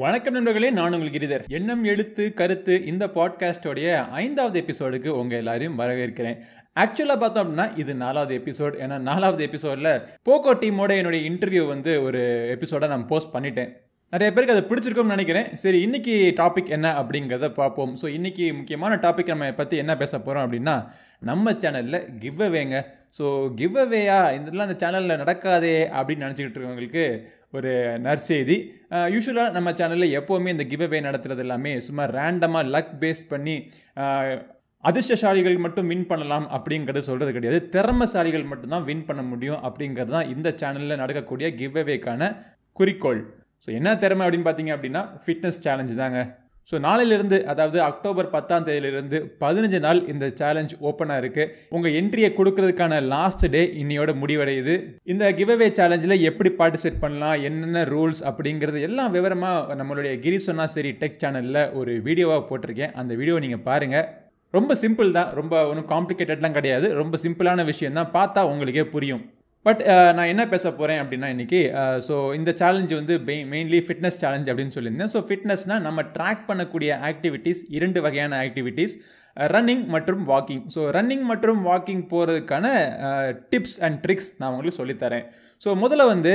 வணக்கம் நண்பர்களே, நான் உங்களுக்கு கிரிதர். எண்ணம் எழுத்து கருத்து இந்த பாட்காஸ்டோடைய 5வது எபிசோடுக்கு உங்கள் எல்லாரையும் வரவேற்கிறேன். ஆக்சுவலாக பார்த்தோம் அப்படின்னா இது 4வது எபிசோட். ஏன்னா 4வது எபிசோடில் போக்கோ டீமோட என்னுடைய இன்டர்வியூ வந்து ஒரு எபிசோடாக நான் போஸ்ட் பண்ணிட்டேன். நிறைய பேருக்கு அதை பிடிச்சிருக்கும்னு நினைக்கிறேன். சரி, இன்றைக்கி டாபிக் என்ன அப்படிங்கிறத பார்ப்போம். ஸோ இன்றைக்கி முக்கியமான டாபிக் நம்ம பற்றி என்ன பேச போகிறோம் அப்படின்னா, நம்ம சேனலில் கிவ் அவேங்க. ஸோ கிவ் அவேயா இதெல்லாம் அந்த சேனலில் நடக்காதே அப்படின்னு நினச்சிக்கிட்டு இருக்கவங்களுக்கு ஒரு நற்செய்தி. யூஸ்வலாக நம்ம சேனலில் எப்போவுமே இந்த கிவ் அவே நடத்துகிறது எல்லாமே சும்மா ரேண்டமாக லக் பேஸ் பண்ணி அதிர்ஷ்டசாலிகள் மட்டும் வின் பண்ணலாம் அப்படிங்கிறது சொல்கிறது கிடையாது. திறமைசாலிகள் மட்டும்தான் வின் பண்ண முடியும் அப்படிங்கிறது தான் இந்த சேனலில் நடக்கக்கூடிய கிவ் அவேக்கான குறிக்கோள். ஸோ என்ன திறமை அப்படின்னு பார்த்தீங்க அப்படின்னா ஃபிட்னஸ் சேலஞ்சு தாங்க. ஸோ நாளிலிருந்து, அதாவது அக்டோபர் 10ஆம் தேதியிலிருந்து 15 நாள் இந்த சேலஞ்ச் ஓப்பனாக இருக்குது. உங்கள் என்ட்ரியை கொடுக்கறதுக்கான லாஸ்ட் டே இன்னையோட முடிவடையுது. இந்த கிவ்அவே சேலஞ்சில் எப்படி பார்ட்டிசிபேட் பண்ணலாம், என்னென்ன ரூல்ஸ் அப்படிங்கிறது எல்லாம் விவரமாக நம்மளுடைய கிரி சொன்னா சரி டெக் சேனலில் ஒரு வீடியோவாக போட்டிருக்கேன். அந்த வீடியோவை நீங்கள் பாருங்கள். ரொம்ப சிம்பிள் தான், ரொம்ப ஒன்றும் காம்ப்ளிகேட்டட்லாம் கிடையாது. ரொம்ப சிம்பிளான விஷயம் தான், பார்த்தா உங்களுக்கே புரியும். பட் நான் என்ன பேச போகிறேன் அப்படின்னா இன்றைக்கி ஸோ இந்த சேலஞ்சு வந்து மெயின்லி ஃபிட்னஸ் சேலஞ்ச் அப்படின்னு சொல்லியிருந்தேன். ஸோ ஃபிட்னஸ்னால் நம்ம ட்ராக் பண்ணக்கூடிய ஆக்டிவிட்டீஸ் 2 வகையான ஆக்டிவிட்டீஸ், ரன்னிங் மற்றும் வாக்கிங். ஸோ ரன்னிங் மற்றும் வாக்கிங் போகிறதுக்கான டிப்ஸ் அண்ட் ட்ரிக்ஸ் நான் உங்களுக்கு சொல்லித்தரேன். ஸோ முதல்ல வந்து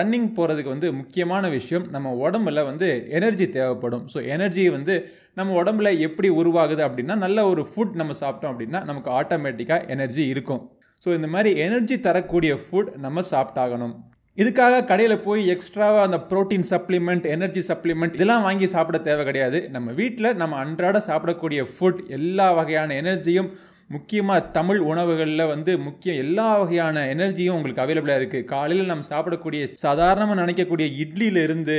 ரன்னிங் போகிறதுக்கு வந்து முக்கியமான விஷயம், நம்ம உடம்புல வந்து எனர்ஜி தேவைப்படும். ஸோ எனர்ஜி வந்து நம்ம உடம்புல எப்படி உருவாகுது அப்படின்னா, நல்ல ஒரு ஃபுட் நம்ம சாப்பிட்டோம் அப்படின்னா நமக்கு ஆட்டோமேட்டிக்காக எனர்ஜி இருக்கும். ஸோ இந்த மாதிரி எனர்ஜி தரக்கூடிய ஃபுட் நம்ம சாப்பிட்டாகணும். இதுக்காக கடையில் போய் எக்ஸ்ட்ராவாக அந்த ப்ரோட்டீன் சப்ளிமெண்ட், எனர்ஜி சப்ளிமெண்ட் இதெல்லாம் வாங்கி சாப்பிட தேவை கிடையாது. நம்ம வீட்டில் நம்ம அன்றாட சாப்பிடக்கூடிய ஃபுட், எல்லா வகையான எனர்ஜியும், முக்கியமாக தமிழ் உணவுகளில் வந்து முக்கியம் எல்லா வகையான எனர்ஜியும் உங்களுக்கு அவைலபிளாக இருக்குது. காலையில் நம்ம சாப்பிடக்கூடிய சாதாரணமாக நினைக்கக்கூடிய இட்லியிலிருந்து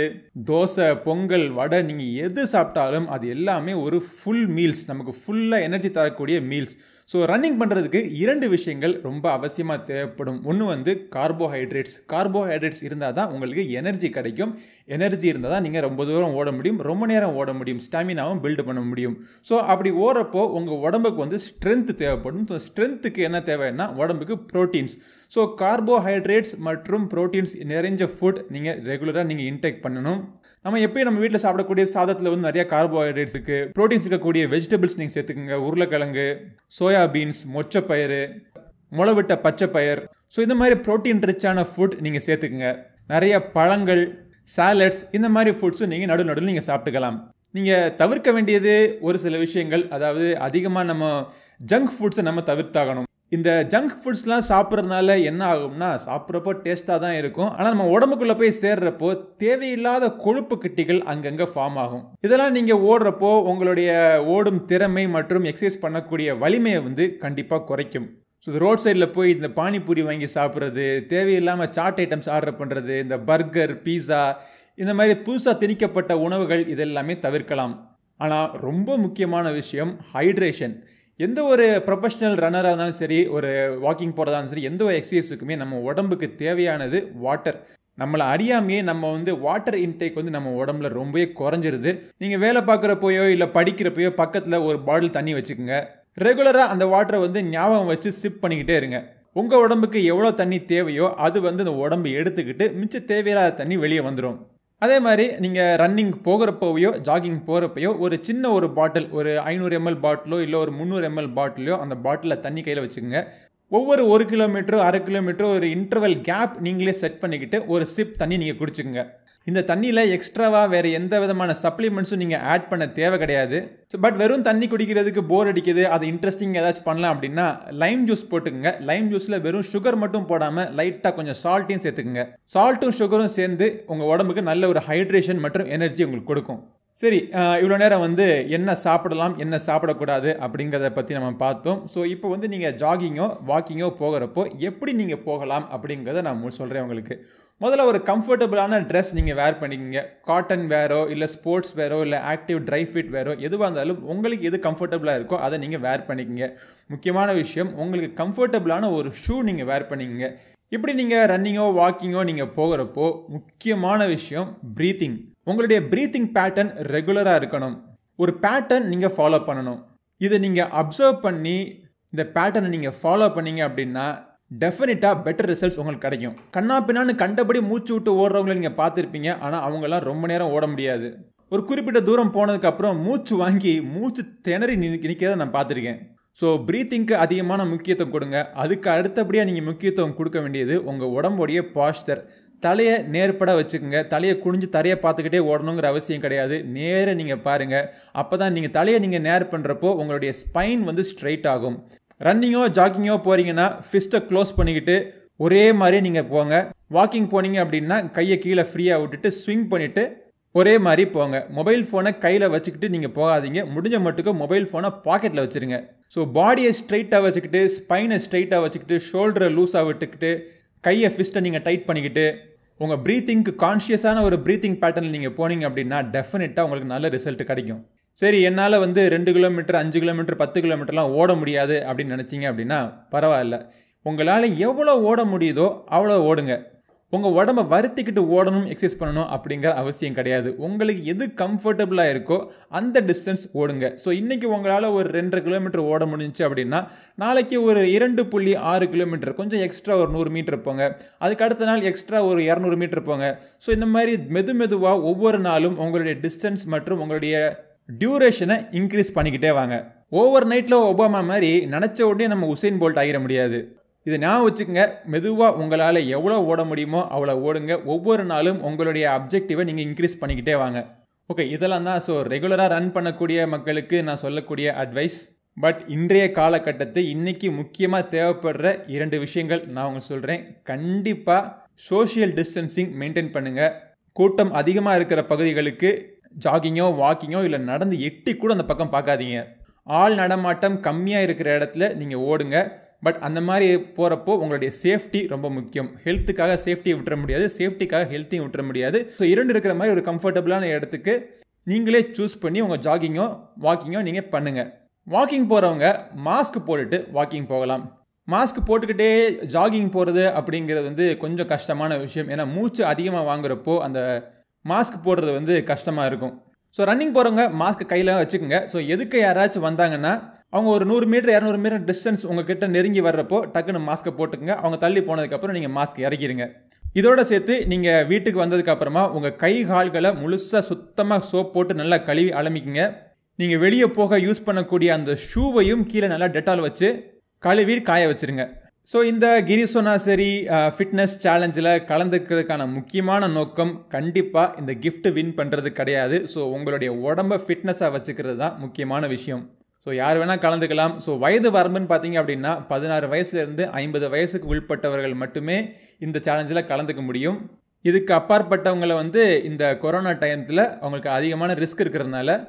தோசை, பொங்கல், வடை, நீங்கள் எது சாப்பிட்டாலும் அது எல்லாமே ஒரு ஃபுல் மீல்ஸ், நமக்கு ஃபுல்லாக எனர்ஜி தரக்கூடிய மீல்ஸ். ஸோ ரன்னிங் பண்ணுறதுக்கு 2 விஷயங்கள் ரொம்ப அவசியமாக தேவைப்படும். ஒன்று வந்து கார்போஹைட்ரேட்ஸ். கார்போஹைட்ரேட்ஸ் இருந்தால் தான் உங்களுக்கு எனர்ஜி கிடைக்கும். எனர்ஜி இருந்தால் தான் நீங்கள் ரொம்ப தூரம் ஓட முடியும், ரொம்ப நேரம் ஓட முடியும், ஸ்டாமினாவும் பில்டு பண்ண முடியும். ஸோ அப்படி ஓடுறப்போ உங்கள் உடம்புக்கு வந்து ஸ்ட்ரென்த் தேவைப்படும். ஸோ ஸ்ட்ரென்த்துக்கு என்ன தேவைன்னா உடம்புக்கு ப்ரோட்டீன்ஸ். ஸோ கார்போஹைட்ரேட்ஸ் மற்றும் ப்ரோட்டீன்ஸ் நிறைஞ்ச ஃபுட் நீங்கள் ரெகுலராக நீங்கள் இன்டேக் பண்ணணும். நம்ம எப்போயும் நம்ம வீட்டில் சாப்பிடக்கூடிய சாதத்தில் வந்து நிறையா கார்போஹைட்ரேட்ஸ் இருக்குது. ப்ரோட்டீன்ஸ் இருக்கக்கூடிய வெஜிடபிள்ஸ் நீங்கள் சேர்த்துக்குங்க. உருளைக்கிழங்கு, சோயா பீன்ஸ், மொச்சப்பயிறு, முளைவிட்ட பச்சைப்பயிர். ஸோ இந்த மாதிரி ப்ரோட்டீன் ரிச்சான ஃபுட் நீங்கள் சேர்த்துக்குங்க. நிறைய பழங்கள், சாலட்ஸ் இந்த மாதிரி ஃபுட்ஸும் நீங்கள் நடுநடுவில் நீங்கள் சாப்பிட்டுக்கலாம். நீங்கள் தவிர்க்க வேண்டியது ஒரு சில விஷயங்கள், அதாவது அதிகமாக நம்ம ஜங்க் ஃபுட்ஸை நம்ம தவிர்த்தாகணும். இந்த ஜங்க் ஃபுட்ஸ்லாம் சாப்பிட்றதுனால என்ன ஆகும்னா, சாப்பிட்றப்போ டேஸ்ட்டாக தான் இருக்கும், ஆனால் நம்ம உடம்புக்குள்ளே போய் சேர்றப்போ தேவையில்லாத கொழுப்பு கட்டிகள் அங்கங்கே ஃபார்ம் ஆகும். இதெல்லாம் நீங்கள் ஓடுறப்போ உங்களுடைய ஓடும் திறமை மற்றும் எக்ஸசைஸ் பண்ணக்கூடிய வலிமையை வந்து கண்டிப்பாக குறைக்கும். ஸோ இந்த ரோட் சைடில் போய் இந்த பானிபூரி வாங்கி சாப்பிட்றது, தேவையில்லாமல் சாட் ஐட்டம்ஸ் ஆர்டர் பண்ணுறது, இந்த பர்கர், பீஸா இந்த மாதிரி புதுசாக திணிக்கப்பட்ட உணவுகள் இதெல்லாமே தவிர்க்கலாம். ஆனால் ரொம்ப முக்கியமான விஷயம் ஹைட்ரேஷன். எந்த ஒரு ப்ரொஃபஷ்னல் ரன்னராக இருந்தாலும் சரி, ஒரு வாக்கிங் போகிறதா இருந்தாலும் சரி, எந்த ஒரு எக்ஸசைஸுக்குமே நம்ம உடம்புக்கு தேவையானது வாட்டர். நம்மளை அறியாமையே நம்ம வந்து வாட்டர் இன்டேக் வந்து நம்ம உடம்புல ரொம்பவே குறைஞ்சிருது. நீங்கள் வேலை பார்க்குறப்போயோ இல்லை படிக்கிறப்போயோ பக்கத்தில் ஒரு பாட்டில் தண்ணி வச்சுக்கோங்க. ரெகுலராக அந்த வாட்டரை வந்து ஞாபகம் வச்சு சிப் பண்ணிக்கிட்டே இருங்க. உங்கள் உடம்புக்கு எவ்வளோ தண்ணி தேவையோ அது வந்து அந்த உடம்பு எடுத்துக்கிட்டு மிச்ச தேவையில்லாத தண்ணி வெளியே வந்துடும். அதே மாதிரி நீங்கள் ரன்னிங் போகிறப்போவையோ ஜாகிங் போகிறப்பையோ ஒரு சின்ன ஒரு பாட்டில், ஒரு 500 ml பாட்டிலோ இல்லை ஒரு 300 ml பாட்டிலையோ அந்த பாட்டிலில் தண்ணி கையில் வச்சுக்கோங்க. ஒவ்வொரு 1 கிலோமீட்டரோ 1/2 கிலோமீட்டரோ ஒரு இன்டர்வல் கேப் நீங்களே செட் பண்ணிக்கிட்டு ஒரு சிப் தண்ணி நீங்கள் குடிச்சுக்கோங்க. இந்த தண்ணியில் எக்ஸ்ட்ராவாக வேறு எந்த விதமான சப்ளிமெண்ட்ஸும் நீங்கள் ஆட் பண்ண தேவை கிடையாது. ஸோ பட் வெறும் தண்ணி குடிக்கிறதுக்கு போர் அடிக்குது, அது இன்ட்ரெஸ்டிங் ஏதாச்சும் பண்ணலாம் அப்படின்னா லைம் ஜூஸ் போட்டுக்குங்க. லைம் ஜூஸில் வெறும் சுகர் மட்டும் போடாமல் லைட்டாக கொஞ்சம் சால்ட்டையும் சேர்த்துக்குங்க. சால்ட்டும் சுகரும் சேர்ந்து உங்கள் உடம்புக்கு நல்ல ஒரு ஹைட்ரேஷன் மற்றும் எனர்ஜி உங்களுக்கு கொடுக்கும். சரி, இவ்வளோ நேரம் வந்து என்ன சாப்பிடலாம் என்ன சாப்பிடக்கூடாது அப்படிங்கிறத பற்றி நம்ம பார்த்தோம். ஸோ இப்போ வந்து நீங்கள் ஜாகிங்கோ வாக்கிங்கோ போகிறப்போ எப்படி நீங்கள் போகலாம் அப்படிங்கிறத நான் சொல்கிறேன் உங்களுக்கு. முதல்ல ஒரு கம்ஃபர்டபுளான ட்ரெஸ் நீங்கள் வேர் பண்ணிக்கோங்க. காட்டன் வேரோ இல்லை ஸ்போர்ட்ஸ் வேரோ இல்லை ஆக்டிவ் ட்ரை ஃபிட் வேரோ எதுவாக இருந்தாலும் உங்களுக்கு எது கம்ஃபர்டபுளாக இருக்கோ அதை நீங்கள் வேர் பண்ணிக்கோங்க. முக்கியமான விஷயம், உங்களுக்கு கம்ஃபர்டபுளான ஒரு ஷூ நீங்கள் வேர் பண்ணிக்கோங்க. இப்படி நீங்கள் ரன்னிங்கோ வாக்கிங்கோ நீங்கள் போகிறப்போ முக்கியமான விஷயம் ப்ரீத்திங். உங்களுடைய ப்ரீத்திங் பேட்டர்ன் ரெகுலராக இருக்கணும். ஒரு பேட்டர்ன் நீங்கள் ஃபாலோ பண்ணணும். இதை நீங்கள் அப்சர்வ் பண்ணி இந்த பேட்டர்னை நீங்கள் ஃபாலோ பண்ணிங்க அப்படின்னா டெஃபினட்டாக பெட்டர் ரிசல்ட்ஸ் உங்களுக்கு கிடைக்கும். கண்ணா பின்னான்னு கண்டபடி மூச்சு விட்டு ஓடுறவங்களை நீங்கள் பார்த்துருப்பீங்க, ஆனால் அவங்களாம் ரொம்ப நேரம் ஓட முடியாது. ஒரு குறிப்பிட்ட தூரம் போனதுக்கப்புறம் மூச்சு வாங்கி மூச்சு திணறி நிற்கிறத நான் பார்த்துருக்கேன். ஸோ ப்ரீத்திங்க்கு அதிகமான முக்கியத்துவம் கொடுங்க. அதுக்கு அடுத்தபடியாக நீங்கள் முக்கியத்துவம் கொடுக்க வேண்டியது உங்கள் உடம்புடைய பாஸ்டர். தலையை நேர்பட வச்சுக்கோங்க. தலையை குனிஞ்சு தரையை பார்த்துக்கிட்டே ஓடணுங்கிற அவசியம் கிடையாது. நேராக நீங்கள் பாருங்கள். அப்போ தான் நீங்கள் தலையை நீங்கள் நேர் பண்ணுறப்போ உங்களுடைய ஸ்பைன் வந்து ஸ்ட்ரைட் ஆகும். ரன்னிங்கோ ஜாக்கிங்கோ போகிறீங்கன்னா ஃபிஸ்ட்டை க்ளோஸ் பண்ணிக்கிட்டு ஒரே மாதிரியே நீங்கள் போங்க. வாக்கிங் போனீங்க அப்படின்னா கையை கீழே ஃப்ரீயாக விட்டுட்டு ஸ்விங் பண்ணிவிட்டு ஒரே மாதிரி போங்க. மொபைல் ஃபோனை கையில் வச்சுக்கிட்டு நீங்கள் போகாதீங்க. முடிஞ்ச மட்டுக்கு மொபைல் ஃபோனை பாக்கெட்டில் வச்சுருங்க. ஸோ பாடியை ஸ்ட்ரைட்டாக வச்சுக்கிட்டு, ஸ்பைனை ஸ்ட்ரைட்டாக வச்சுக்கிட்டு, ஷோல்டரை லூஸாக விட்டுக்கிட்டு, கையை ஃபிஸ்ட்டை நீங்கள் டைட் பண்ணிக்கிட்டு உங்கள் ப்ரீத்திங்க்கு கான்ஷியஸான ஒரு ப்ரீத்திங் பேட்டர்னில் நீங்கள் போனீங்க அப்படின்னா டெஃபினட்டாக உங்களுக்கு நல்ல ரிசல்ட் கிடைக்கும். சரி, என்னால் வந்து 2 கிலோமீட்டர், 5 கிலோமீட்டர், 10 கிலோமீட்டர்லாம் ஓட முடியாது அப்படின்னு நினச்சிங்க அப்படின்னா பரவாயில்ல. உங்களால் எவ்வளோ ஓட முடியுதோ அவ்வளோ ஓடுங்க. உங்கள் உடம்பை வருத்திக்கிட்டு ஓடணும், எக்ஸசைஸ் பண்ணணும் அப்படிங்கிற அவசியம் கிடையாது. உங்களுக்கு எது கம்ஃபர்டபுளாக இருக்கோ அந்த டிஸ்டன்ஸ் ஓடுங்க. ஸோ இன்றைக்கி உங்களால் ஒரு 2.5 கிலோமீட்டர் ஓட முடிஞ்சிச்சு அப்படின்னா நாளைக்கு ஒரு 2.6 கிலோமீட்டர் கொஞ்சம் எக்ஸ்ட்ரா ஒரு 100 மீட்டர் போங்க. அதுக்கு அடுத்த நாள் எக்ஸ்ட்ரா ஒரு 200 மீட்டர் போங்க. ஸோ இந்த மாதிரி மெதுவாக ஒவ்வொரு நாளும் உங்களுடைய டிஸ்டன்ஸ் மற்றும் உங்களுடைய டியூரேஷனை இன்க்ரீஸ் பண்ணிக்கிட்டே வாங்க. ஓவர் நைட்டில் ஒபாமா மாதிரி நினச்ச உடனே நம்ம உசைன் போல்ட் ஆகிட முடியாது. இதை ஞாபகம் வச்சுக்கோங்க. மெதுவாக உங்களால் எவ்வளோ ஓட முடியுமோ அவ்வளோ ஓடுங்க. ஒவ்வொரு நாளும் உங்களுடைய அப்ஜெக்டிவை நீங்கள் இன்க்ரீஸ் பண்ணிக்கிட்டே வாங்க. ஓகே, இதெல்லாம் தான் ஸோ ரெகுலராக ரன் பண்ணக்கூடிய மக்களுக்கு நான் சொல்லக்கூடிய அட்வைஸ். பட் இன்றைய காலகட்டத்தை இன்றைக்கி முக்கியமாக தேவைப்படுற 2 விஷயங்கள் நான் உங்களுக்கு சொல்கிறேன். கண்டிப்பாக சோஷியல் டிஸ்டன்சிங் மெயின்டைன் பண்ணுங்கள். கூட்டம் அதிகமாக இருக்கிற பகுதிகளுக்கு ஜாகிங்கோ வாக்கிங்கோ இல்லை நடந்து எட்டி கூட அந்த பக்கம் பார்க்காதீங்க. ஆள் நடமாட்டம் கம்மியாக இருக்கிற இடத்துல நீங்கள் ஓடுங்க. பட் அந்த மாதிரி போகிறப்போ உங்களுடைய சேஃப்டி ரொம்ப முக்கியம். ஹெல்த்துக்காக சேஃப்டியை விட்டுற முடியாது, சேஃப்டிக்காக ஹெல்த்தையும் விட்டுற முடியாது. ஸோ 2 இருக்கிற மாதிரி ஒரு கம்ஃபர்டபுளான இடத்துக்கு நீங்களே சூஸ் பண்ணி உங்கள் ஜாகிங்கோ வாக்கிங்கோ நீங்கள் பண்ணுங்கள். வாக்கிங் போகிறவங்க மாஸ்க் போட்டுட்டு வாக்கிங் போகலாம். மாஸ்க் போட்டுக்கிட்டே ஜாகிங் போகிறது அப்படிங்கிறது வந்து கொஞ்சம் கஷ்டமான விஷயம். ஏன்னா மூச்சு அதிகமாக வாங்குறப்போ அந்த மாஸ்க் போடுறது வந்து கஷ்டமாக இருக்கும். ஸோ ரன்னிங் போகிறவங்க மாஸ்க் கையில் வச்சுக்கோங்க. ஸோ எதுக்கு யாராச்சும் வந்தாங்கன்னா அவங்க ஒரு 100 மீட்டர், 200 மீட்டர் டிஸ்டன்ஸ் உங்ககிட்ட நெருங்கி வர்றப்போ டக்குன்னு மாஸ்க்கை போட்டுக்கங்க. அவங்க தள்ளி போனதுக்கப்புறம் நீங்கள் மாஸ்க் இறக்கிடுங்க. இதோட சேர்த்து நீங்கள் வீட்டுக்கு வந்ததுக்கப்புறமா உங்கள் கை கால்களை முழுசாக சுத்தமாக சோப் போட்டு நல்லா கழுவி அலமிக்குங்க. நீங்கள் வெளியே போக யூஸ் பண்ணக்கூடிய அந்த ஷூவையும் கீழே நல்லா டெட்டால் வச்சு கழுவி காய வச்சுருங்க. ஸோ இந்த கிரிசோனாசரி ஃபிட்னஸ் சேலஞ்சில் கலந்துக்கிறதுக்கான முக்கியமான நோக்கம் கண்டிப்பாக இந்த கிஃப்ட் வின் பண்ணுறது கிடையாது. ஸோ உங்களுடைய உடம்பை ஃபிட்னஸாக வச்சுக்கிறது தான் முக்கியமான விஷயம். ஸோ யார் வேணால் கலந்துக்கலாம். ஸோ வயது வரம்புன்னு பார்த்தீங்க அப்படின்னா 16 வயசுலேருந்து 50 வயசுக்கு உள்பட்டவர்கள் மட்டுமே இந்த சேலஞ்சில் கலந்துக்க முடியும். இதுக்கு அப்பாற்பட்டவங்களை வந்து இந்த கொரோனா டைம்ஸில் அவங்களுக்கு அதிகமான ரிஸ்க் இருக்கிறதுனால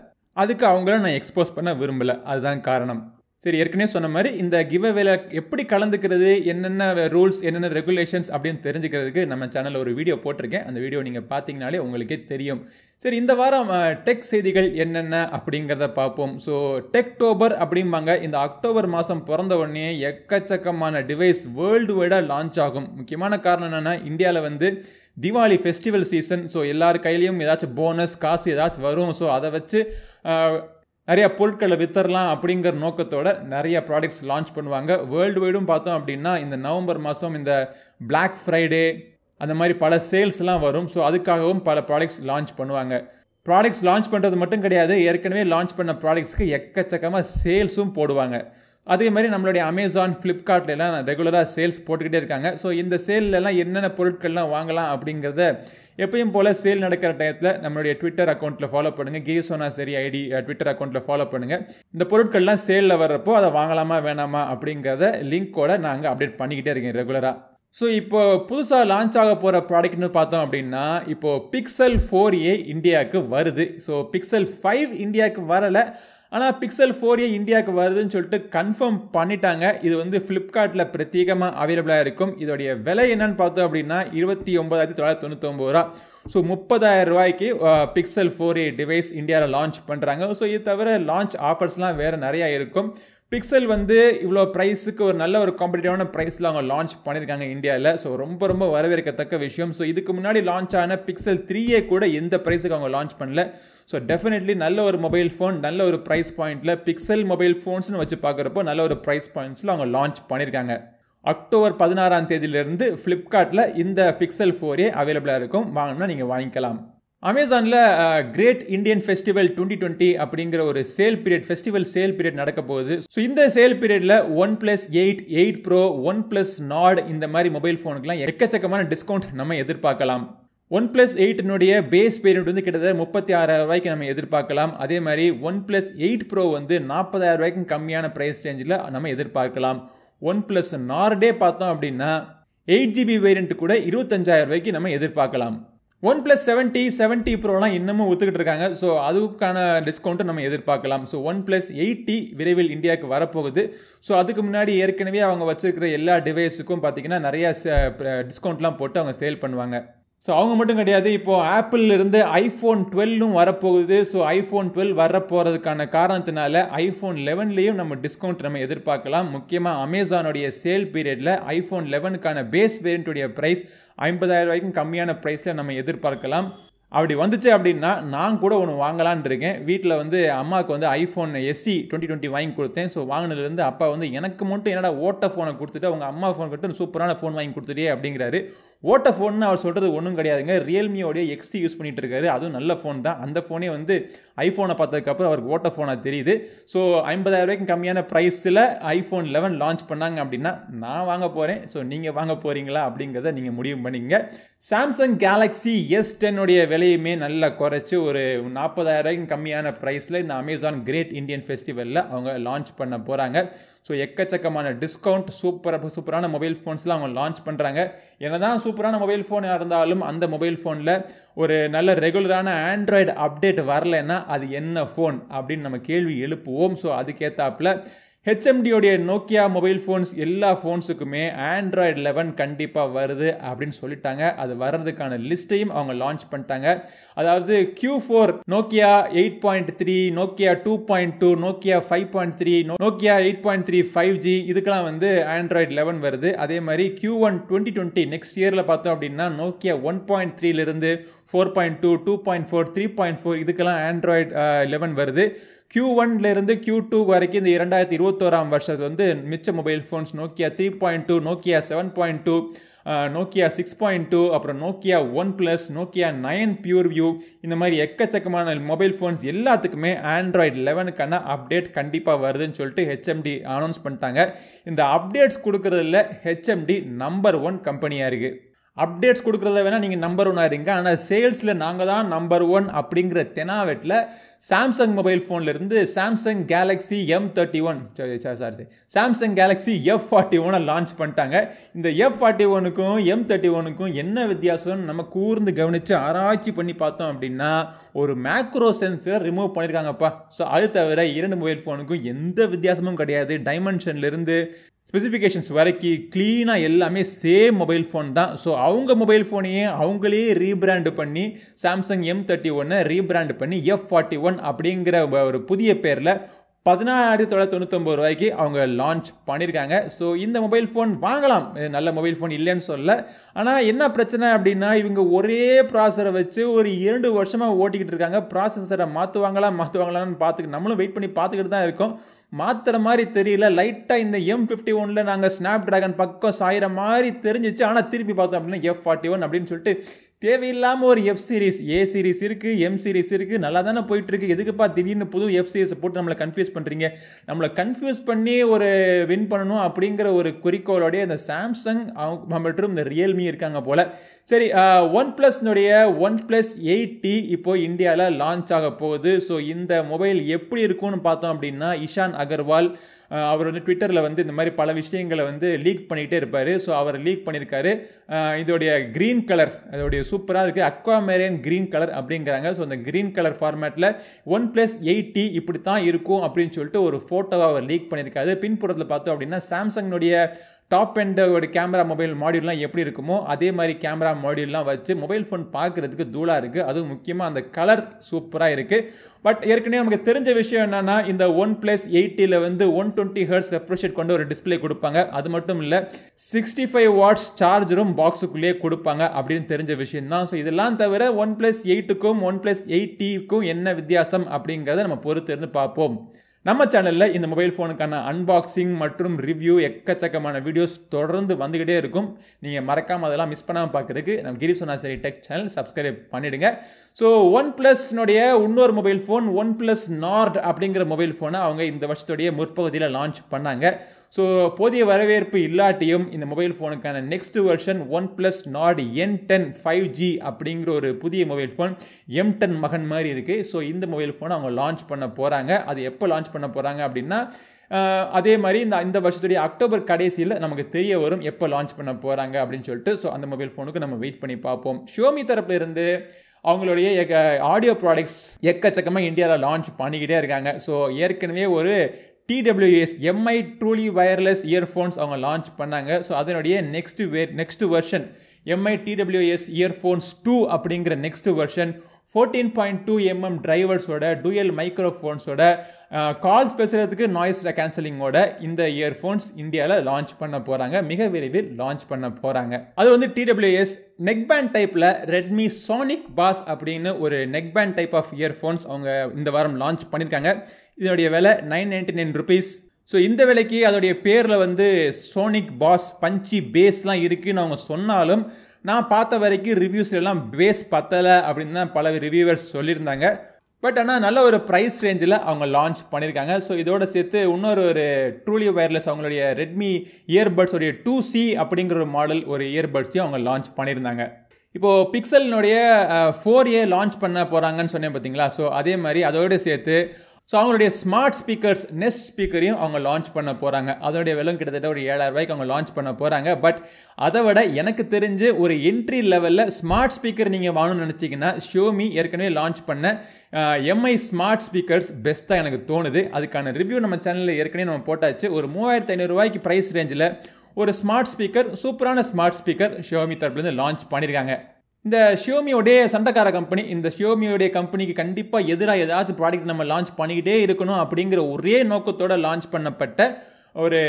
அதுக்கு அவங்கள நான் எக்ஸ்போஸ் பண்ண விரும்பலை. அதுதான் காரணம். சரி, ஏற்கனவே சொன்ன மாதிரி இந்த கிவ்அவேல எப்படி கலந்துக்கிறது, என்னென்ன ரூல்ஸ், என்னென்ன ரெகுலேஷன்ஸ் அப்படின்னு தெரிஞ்சுக்கிறதுக்கு நம்ம சேனலில் ஒரு வீடியோ போட்டிருக்கேன். அந்த வீடியோ நீங்கள் பார்த்தீங்கனாலே உங்களுக்கே தெரியும். சரி, இந்த வாரம் டெக் செய்திகள் என்னென்ன அப்படிங்கிறத பார்ப்போம். ஸோ டெக்டோபர் அப்படிம்பாங்க. இந்த அக்டோபர் மாதம் பிறந்த உடனே எக்கச்சக்கமான டிவைஸ் வேர்ல்டு வைடாக லான்ச் ஆகும். முக்கியமான காரணம் என்னென்னா இந்தியாவில் வந்து தீபாவளி ஃபெஸ்டிவல் சீசன். ஸோ எல்லார் கையிலையும் ஏதாச்சும் போனஸ் காசு ஏதாச்சும் வரும். ஸோ அதை வச்சு நிறையா பொருட்களை வித்தரலாம் அப்படிங்கிற நோக்கத்தோட நிறையா ப்ராடக்ட்ஸ் லான்ச் பண்ணுவாங்க. வேர்ல்டு வைடும் பார்த்தோம் அப்படின்னா இந்த நவம்பர் மாதம் இந்த பிளாக் ஃப்ரைடே அந்த மாதிரி பல சேல்ஸ்லாம் வரும். ஸோ அதுக்காகவும் பல ப்ராடக்ட்ஸ் லான்ச் பண்ணுவாங்க. ப்ராடக்ட்ஸ் லான்ச் பண்ணுறது மட்டும் கிடையாது, ஏற்கனவே லான்ச் பண்ண ப்ராடக்ட்ஸ்க்கு எக்கச்சக்கமாக சேல்ஸும் போடுவாங்க. அதே மாதிரி நம்மளுடைய அமேசான், ஃப்ளிப்கார்ட்லாம் ரெகுலராக சேல்ஸ் போட்டுக்கிட்டே இருக்காங்க. ஸோ இந்த சேல்லலாம் என்னென்ன பொருட்கள்லாம் வாங்கலாம் அப்படிங்கிறத எப்பயும் போல் சேல் நடக்கிற டயத்தில் நம்மளுடைய ட்விட்டர் அக்கௌண்ட்டில் ஃபாலோ பண்ணுங்கள். கிரிசோனா சரி ஐடி ட்விட்டர் அக்கௌண்ட்டில் ஃபாலோ பண்ணுங்கள். இந்த பொருட்கள்லாம் சேலில் வர்றப்போ அதை வாங்கலாமா வேணாமா அப்படிங்கிறத லிங்க்கோட நாங்கள் அப்டேட் பண்ணிக்கிட்டே இருக்கேன் ரெகுலராக. ஸோ இப்போ புதுசாக லான்ச் ஆக போகிற ப்ராடக்ட்னு பார்த்தோம் அப்படின்னா இப்போது பிக்சல் 4a இந்தியாவுக்கு வருது. ஸோ பிக்சல் 5 இந்தியாவுக்கு வரலை, ஆனால் பிக்சல் 4a இந்தியாவுக்கு வருதுன்னு சொல்லிட்டு கன்ஃபார்ம் பண்ணிட்டாங்க. இது வந்து ஃப்ளிப்கார்ட்டில் பிரத்யேகமாக அவைலபிளாக இருக்கும். இதோடைய விலை என்னன்னு பார்த்தோம் அப்படின்னா 29,999 ரூபா. ஸோ 30,000 ரூபாய்க்கு பிக்சல் 4a டிவைஸ் இந்தியாவில் லான்ச் பண்ணுறாங்க. ஸோ இது தவிர லான்ச் ஆஃபர்ஸ்லாம் வேறு நிறையா இருக்கும். பிக்சல் வந்து இவ்வளோ ப்ரைஸுக்கு ஒரு நல்ல ஒரு காம்படிட்டிவான ப்ரைஸில் அவங்க லான்ச் பண்ணியிருக்காங்க இந்தியாவில். ஸோ ரொம்ப ரொம்ப வரவேற்கத்தக்க விஷயம். ஸோ இதுக்கு முன்னாடி லான்ச் ஆன பிக்சல் 3a கூட எந்த ப்ரைஸுக்கு அவங்க லான்ச் பண்ணல. ஸோ டெஃபினெட்லி நல்ல ஒரு மொபைல் ஃபோன், நல்ல ஒரு ப்ரைஸ் பாயிண்டில் பிக்சல் மொபைல் ஃபோன்ஸ்னு வச்சு பார்க்குறப்போ நல்ல ஒரு ப்ரைஸ் பாயிண்ட்ஸில் அவங்க லான்ச் பண்ணியிருக்காங்க. அக்டோபர் 16ஆம் தேதியிலிருந்து ஃப்ளிப்கார்ட்டில் இந்த பிக்சல் 4a அவைலபிளாக இருக்கும். வாங்கினா நீங்கள் வாங்கிக்கலாம். அமேசானில் கிரேட் இண்டியன் ஃபெஸ்டிவல் 2020 அப்படிங்கிற ஒரு sale period, festival sale period நடக்க போகுது. ஸோ இந்த சேல் பீரியடில் OnePlus 8, 8 Pro, OnePlus Nord இந்த மாதிரி மொபைல் ஃபோனுக்குலாம் எக்கச்சக்கமான டிஸ்கவுண்ட் நம்ம எதிர்பார்க்கலாம். OnePlus 8 பேஸ் பேரியண்ட் வந்து கிட்டத்தட்ட 36,000 ரூபாய்க்கு நம்ம எதிர்பார்க்கலாம். அதே மாதிரி OnePlus 8 Pro வந்து 40,000 ரூபாய்க்கும் கம்மியான ப்ரைஸ் ரேஞ்சில் நம்ம எதிர்பார்க்கலாம். OnePlus Nordே பார்த்தோம் அப்படின்னா 8GB வேரியண்ட் கூட 25,000 ரூபாய்க்கு நம்ம எதிர்பார்க்கலாம். OnePlus 70, 70 Proலாம் இன்னமும் ஒத்துக்கிட்டு இருக்காங்க. ஸோ அதுக்கான டிஸ்கவுண்ட்டும் நம்ம எதிர்பார்க்கலாம். ஸோ OnePlus 80 விரைவில் இந்தியாவுக்கு வரப்போகுது. ஸோ அதுக்கு முன்னாடி ஏற்கனவே அவங்க வச்சுருக்கிற எல்லா டிவைஸுக்கும் பார்த்தீங்கன்னா நிறையா டிஸ்கவுண்ட்லாம் போட்டு அவங்க சேல் பண்ணுவாங்க. ஸோ அவங்க மட்டும் கிடையாது, இப்போது ஆப்பிள்லேருந்து ஐஃபோன் 12 வரப்போகுது. ஸோ ஐஃபோன் 12 வரப்போகிறதுக்கான காரணத்தினால ஐஃபோன் 11லேயும் நம்ம டிஸ்கவுண்ட் நம்ம எதிர்பார்க்கலாம். முக்கியமாக அமேசானுடைய சேல் பீரியடில் ஐஃபோன் 11க்கான பேஸ் வேரியண்ட்டுடைய ப்ரைஸ் 50,000 ரூபாய்க்கும் கம்மியான ப்ரைஸில் நம்ம எதிர்பார்க்கலாம். அப்படி வந்துச்சு அப்படின்னா நான் கூட ஒன்று வாங்கலான்னு இருக்கேன். வீட்டில் வந்து அம்மாவுக்கு வந்து ஐஃபோன் SE 2020 வாங்கி கொடுத்தேன். ஸோ வாங்கினதுலேருந்து அப்பா வந்து எனக்கு மட்டும் என்னடா ஓட்ட ஃபோனை கொடுத்துட்டு அவங்க அம்மா ஃபோன் கொடுத்து சூப்பரான ஃபோன் வாங்கி கொடுத்துட்டே அப்படிங்கிறாரு. ஓட்ட ஃபோன்னு அவர் சொல்கிறது ஒன்றும் கிடையாதுங்க. ரியல்மியோடைய XT யூஸ் பண்ணிகிட்டு இருக்காரு. அதுவும் நல்ல ஃபோன் தான். அந்த ஃபோனே வந்து ஐஃபோனை பார்த்ததுக்கப்புறம் அவருக்கு ஓட்ட ஃபோனாக தெரியுது. ஸோ 50,000 ரூபாய்க்கு கம்மியான ப்ரைஸில் ஐஃபோன் 11 லான்ச் பண்ணாங்க அப்படின்னா நான் வாங்க போகிறேன். ஸோ நீங்கள் வாங்க போகிறீங்களா அப்படிங்கிறத நீங்கள் முடிவு பண்ணிங்க. சாம்சங் கேலக்ஸி S10 விலையுமே நல்லா குறைச்சி ஒரு 40,000 ரூபாய்க்கு கம்மியான ப்ரைஸில் இந்த அமேசான் கிரேட் இண்டியன் ஃபெஸ்டிவலில் அவங்க லான்ச் பண்ண போகிறாங்க. ஸோ எக்கச்சக்கமான டிஸ்கவுண்ட், சூப்பரான மொபைல் ஃபோன்ஸ்லாம் அவங்க லான்ச் பண்ணுறாங்க. என்ன தான் சூப்பரான மொபைல் ஃபோனாக இருந்தாலும் அந்த மொபைல் ஃபோனில் ஒரு நல்ல ரெகுலரான ஆண்ட்ராய்டு அப்டேட் வரலைன்னா அது என்ன ஃபோன் அப்படின்னு நம்ம கேள்வி எழுப்புவோம். ஸோ அதுக்கேற்றாப்புல HMDயோடைய நோக்கியா மொபைல் ஃபோன்ஸ் எல்லா ஃபோன்ஸுக்குமே ஆண்ட்ராய்டு 11 கண்டிப்பாக வருது அப்படின்னு சொல்லிட்டாங்க. அது வர்றதுக்கான லிஸ்ட்டையும் அவங்க லான்ச் பண்ணிட்டாங்க. அதாவது Q4 Nokia 8.3, Nokia 2.2, Nokia 5.3, Nokia 8.3 5G இதுக்கெல்லாம் வந்து ஆண்ட்ராய்டு 11 வருது. அதே மாதிரி Q1 2020 நெக்ஸ்ட் இயரில் பார்த்தோம் அப்படின்னா நோக்கியா 1.3லேருந்து 4.2, 2.4, 3.4 இதுக்கெல்லாம் ஆண்ட்ராய்டு 11 வருது. Q1லேருந்து Q2 வரைக்கும் இந்த 2021ஆம் வருஷத்து வந்து மிச்ச mobile phones Nokia 3.2, Nokia 7.2, Nokia 6.2, அப்புறம் நோக்கியா OnePlus, நோக்கியா 9 PureView இந்த மாதிரி எக்கச்சக்கமான மொபைல் ஃபோன்ஸ் எல்லாத்துக்குமே ஆண்ட்ராய்டு 11க்கான அப்டேட் கண்டிப்பாக வருதுன்னு சொல்லிட்டு HMD அனௌன்ஸ் பண்ணிட்டாங்க. இந்த அப்டேட்ஸ் கொடுக்குறதுல HMD நம்பர் 1 கம்பெனியாக இருக்குது. அப்டேட்ஸ் கொடுக்குறத வேணால் நீங்கள் நம்பர் 1ஆக இருங்க, ஆனால் சேல்ஸில் நாங்கள் தான் நம்பர் 1 அப்படிங்கிற தெனாவெட்டில் சாம்சங் மொபைல் ஃபோன்லேருந்து Samsung Galaxy M31 Samsung Galaxy F41 launch பண்ணிட்டாங்க. இந்த F41க்கும் M31க்கும் என்ன வித்தியாசம்னு நம்ம கூர்ந்து கவனித்து ஆராய்ச்சி பண்ணி பார்த்தோம் அப்படின்னா ஒரு மேக்ரோ சென்சரை ரிமூவ் பண்ணியிருக்காங்கப்பா. ஸோ அது தவிர 2 மொபைல் ஃபோனுக்கும் எந்த வித்தியாசமும் கிடையாது. டைமென்ஷன்லேருந்து ஸ்பெசிஃபிகேஷன்ஸ் வரைக்கும் க்ளீனாக எல்லாமே சேம் மொபைல் ஃபோன் தான். ஸோ அவங்க மொபைல் ஃபோனையே அவங்களே ரீபிராண்டு பண்ணி சாம்சங் M31 ரீபிராண்டு பண்ணி F41 அப்படிங்கிற ஒரு புதிய பேரில் 14,999 ரூபாய்க்கு அவங்க லான்ச் பண்ணியிருக்காங்க. ஸோ இந்த மொபைல் ஃபோன் வாங்கலாம், நல்ல மொபைல் ஃபோன் இல்லைன்னு சொல்ல. ஆனால் என்ன பிரச்சனை அப்படின்னா இவங்க ஒரே ப்ராசஸரை வச்சு ஒரு 2 வருஷமாக ஓட்டிக்கிட்டு இருக்காங்க. ப்ராசஸரை மாற்றுவாங்களான்னு பார்த்துக்கிட்டு நம்மளும் வெயிட் பண்ணி பார்த்துக்கிட்டு தான் இருக்கோம். மாத்திர மாதிரி தெரியல. லைட்டாக இந்த M51 நாங்கள் Snapdragon பக்கம் சாயிற மாதிரி தெரிஞ்சிச்சு. ஆனால் திருப்பி பார்த்தோம் அப்படின்னா F41 அப்படின்னு சொல்லிட்டு தேவையில்லாமல் ஒரு A சீரிஸ் இருக்குது, M சீரிஸ் இருக்குது, நல்லா தானே போயிட்டுருக்கு. எதுக்குப்பா திடீர்னு புது F சீரிஸை போட்டு நம்மளை கன்ஃபியூஸ் பண்ணுறீங்க? நம்மளை கன்ஃபியூஸ் பண்ணி ஒரு வின் பண்ணணும் அப்படிங்கிற ஒரு குறிக்கோளோடைய இந்த சாம்சங் மற்றும் இந்த ரியல்மி இருக்காங்க போல். சரி, OnePlusனுடைய OnePlus 8T இப்போது இந்தியாவில் லான்ச் ஆக போகுது. ஸோ இந்த மொபைல் எப்படி இருக்கும்னு பார்த்தோம் அப்படின்னா இஷான் அகர்வால் அவர் வந்து ட்விட்டரில் வந்து இந்த மாதிரி பல விஷயங்களை வந்து லீக் பண்ணிகிட்டே இருப்பார். ஸோ அவர் லீக் பண்ணியிருக்காரு. இதோடைய க்ரீன் கலர் அதோடைய சூப்பராக இருக்குது, அக்வாமேரியன் க்ரீன் கலர் அப்படிங்கிறாங்க. ஸோ அந்த க்ரீன் கலர் ஃபார்மேட்டில் OnePlus 8T இப்படி தான் இருக்கும் அப்படின்னு சொல்லிட்டு ஒரு ஃபோட்டோவை அவர் லீக் பண்ணியிருக்காரு. பின்புறத்தில் பார்த்தோம் அப்படின்னா சாம்சங்னுடைய டாப் எண்டோட கேமரா மொபைல் மாடியூல்லாம் எப்படி இருக்குமோ அதே மாதிரி கேமரா மாடியூல்லாம் வச்சு மொபைல் ஃபோன் பார்க்குறதுக்கு தூளாக இருக்குது. அதுவும் முக்கியமாக அந்த கலர் சூப்பராக இருக்குது. பட் ஏற்கனவே நமக்கு தெரிஞ்ச விஷயம் என்னென்னா இந்த OnePlus 8T வந்து 120 Hz ரெஃப்ரெஷ் கொண்டு ஒரு டிஸ்பிளே கொடுப்பாங்க. அது மட்டும் இல்லை 65 Watts சார்ஜரும் பாக்ஸுக்குள்ளேயே கொடுப்பாங்க அப்படின்னு தெரிஞ்ச விஷயம்தான். ஸோ இதெல்லாம் தவிர OnePlus 8க்கும் OnePlus 8Tக்கும் என்ன வித்தியாசம் அப்படிங்கிறத நம்ம பொறுத்திருந்து பார்ப்போம். நம்ம சேனலில் இந்த மொபைல் ஃபோனுக்கான அன்பாக்சிங் மற்றும் ரிவ்யூ எக்கச்சக்கமான வீடியோஸ் தொடர்ந்து வந்துக்கிட்டே இருக்கும். நீங்கள் மறக்காமல் அதெல்லாம் மிஸ் பண்ணாமல் பார்க்குறதுக்கு நம்ம கிரி சொன்னா சரி டெக் சேனல் சப்ஸ்கிரைப் பண்ணிவிடுங்க. ஸோ ஒன் ப்ளஸ்னுடைய இன்னொரு mobile phone one plus Nord அப்படிங்கிற மொபைல் ஃபோனை அவங்க இந்த வருஷத்துடைய முற்பகுதியில் லான்ச் பண்ணாங்க. ஸோ போதிய வரவேற்பு இல்லாட்டியும் இந்த மொபைல் ஃபோனுக்கான next version one plus Nord N10 5G அப்படிங்கிற ஒரு புதிய மொபைல் ஃபோன் M10 மகன் மாதிரி இருக்குது. ஸோ இந்த மொபைல் ஃபோனை அவங்க லான்ச் பண்ண போகிறாங்க. அது எப்போ லான்ச் பண்ண போகிறாங்க அப்படின்னா அதே மாதிரி இந்த வருஷத்துடைய அக்டோபர் கடைசியில் நமக்கு தெரிய வரும் எப்போ லான்ச் பண்ண போகிறாங்க அப்படின்னு சொல்லிட்டு. ஸோ அந்த மொபைல் ஃபோனுக்கு நம்ம வெயிட் பண்ணி பார்ப்போம். Xiaomi தரப்புலேருந்து அவங்களுடைய ஆடியோ ப்ராடக்ட்ஸ் எக்கச்சக்கமாக இந்தியாவில் லான்ச் பண்ணிக்கிட்டே இருக்காங்க. ஸோ ஏற்கனவே ஒரு TWS MI truly wireless earphones அவங்க லான்ச் பண்ணாங்க. ஸோ அதனுடைய next version MI TWS earphones 2 அப்படிங்கிற நெக்ஸ்ட் வெர்ஷன் 14.2mm டிரைவர்ஸோட டூயல் மைக்ரோஃபோன்ஸோட கால்ஸ் பேசுகிறதுக்கு நாய்ஸ் கேன்சலிங்கோட இந்த இயர்ஃபோன்ஸ் இந்தியாவில் லான்ச் பண்ண போகிறாங்க. மிக விரைவில் லான்ச் பண்ண போகிறாங்க. அது வந்து TWS நெக்பேண்ட் டைப்பில் ரெட்மி சோனிக் பாஸ் அப்படின்னு ஒரு நெக்பேண்ட் டைப் ஆஃப் இயர்ஃபோன்ஸ் அவங்க இந்த வாரம் லான்ச் பண்ணியிருக்காங்க. இதனுடைய விலை 999 rupees. ஸோ இந்த விலைக்கு அதோடைய பேரில் வந்து சோனிக் பாஸ் பஞ்சி பேஸ்லாம் இருக்குதுன்னு அவங்க சொன்னாலும் நான் பார்த்த வரைக்கும் ரிவ்யூஸ்லாம் பேஸ் பத்தலை அப்படின்னு தான் பல ரிவ்யூவர்ஸ் சொல்லியிருந்தாங்க. பட் ஆனால் நல்ல ஒரு ப்ரைஸ் ரேஞ்சில் அவங்க லான்ச் பண்ணியிருக்காங்க. ஸோ இதோடு சேர்த்து இன்னொரு ஒரு ட்ரூலி வயர்லெஸ் அவங்களுடைய ரெட்மி இயர்பட்ஸ் உடைய 2C அப்படிங்கிற ஒரு மாடல் ஒரு இயர்பட்ஸையும் அவங்க லான்ச் பண்ணியிருந்தாங்க. இப்போது பிக்சலினுடைய 4a லான்ச் பண்ண போகிறாங்கன்னு சொன்னேன் பார்த்தீங்களா. ஸோ அதே மாதிரி அதோடு சேர்த்து ஸோ அவங்களுடைய ஸ்மார்ட் ஸ்பீக்கர்ஸ் நெஸ்ட் ஸ்பீக்கரையும் அவங்க லான்ச் பண்ண போகிறாங்க. அதோடைய விலை கிட்டத்தட்ட ஒரு 7000 ரூபாய்க்கு அவங்க லான்ச் பண்ண போகிறாங்க. பட் அதை விட எனக்கு தெரிஞ்சு ஒரு என்ட்ரி லெவலில் ஸ்மார்ட் ஸ்பீக்கர் நீங்கள் வாங்கணும்னு நினச்சிங்கன்னா Xiaomi ஏற்கனவே லான்ச் பண்ண MI ஸ்மார்ட் ஸ்பீக்கர்ஸ் பெஸ்ட்டாக எனக்கு தோணுது. அதுக்கான ரிவ்யூ நம்ம சேனலில் ஏற்கனவே நம்ம போட்டாச்சு. ஒரு 3500 ரூபாய்க்கு ப்ரைஸ் ரேஞ்சில் ஒரு ஸ்மார்ட் ஸ்பீக்கர், சூப்பரான ஸ்மார்ட் ஸ்பீக்கர் Xiaomi தரப்புலேருந்து லான்ச் பண்ணியிருக்காங்க. இந்த Xiaomi-உடைய சண்டைக்கார கம்பெனி, இந்த Xiaomi-உடைய கம்பெனிக்கு கண்டிப்பாக எதிராக ஏதாச்சும் ப்ராடக்ட் நம்ம லான்ச் பண்ணிக்கிட்டே இருக்கணும் அப்படிங்கிற ஒரே நோக்கத்தோடு லான்ச் பண்ணப்பட்ட ஒரு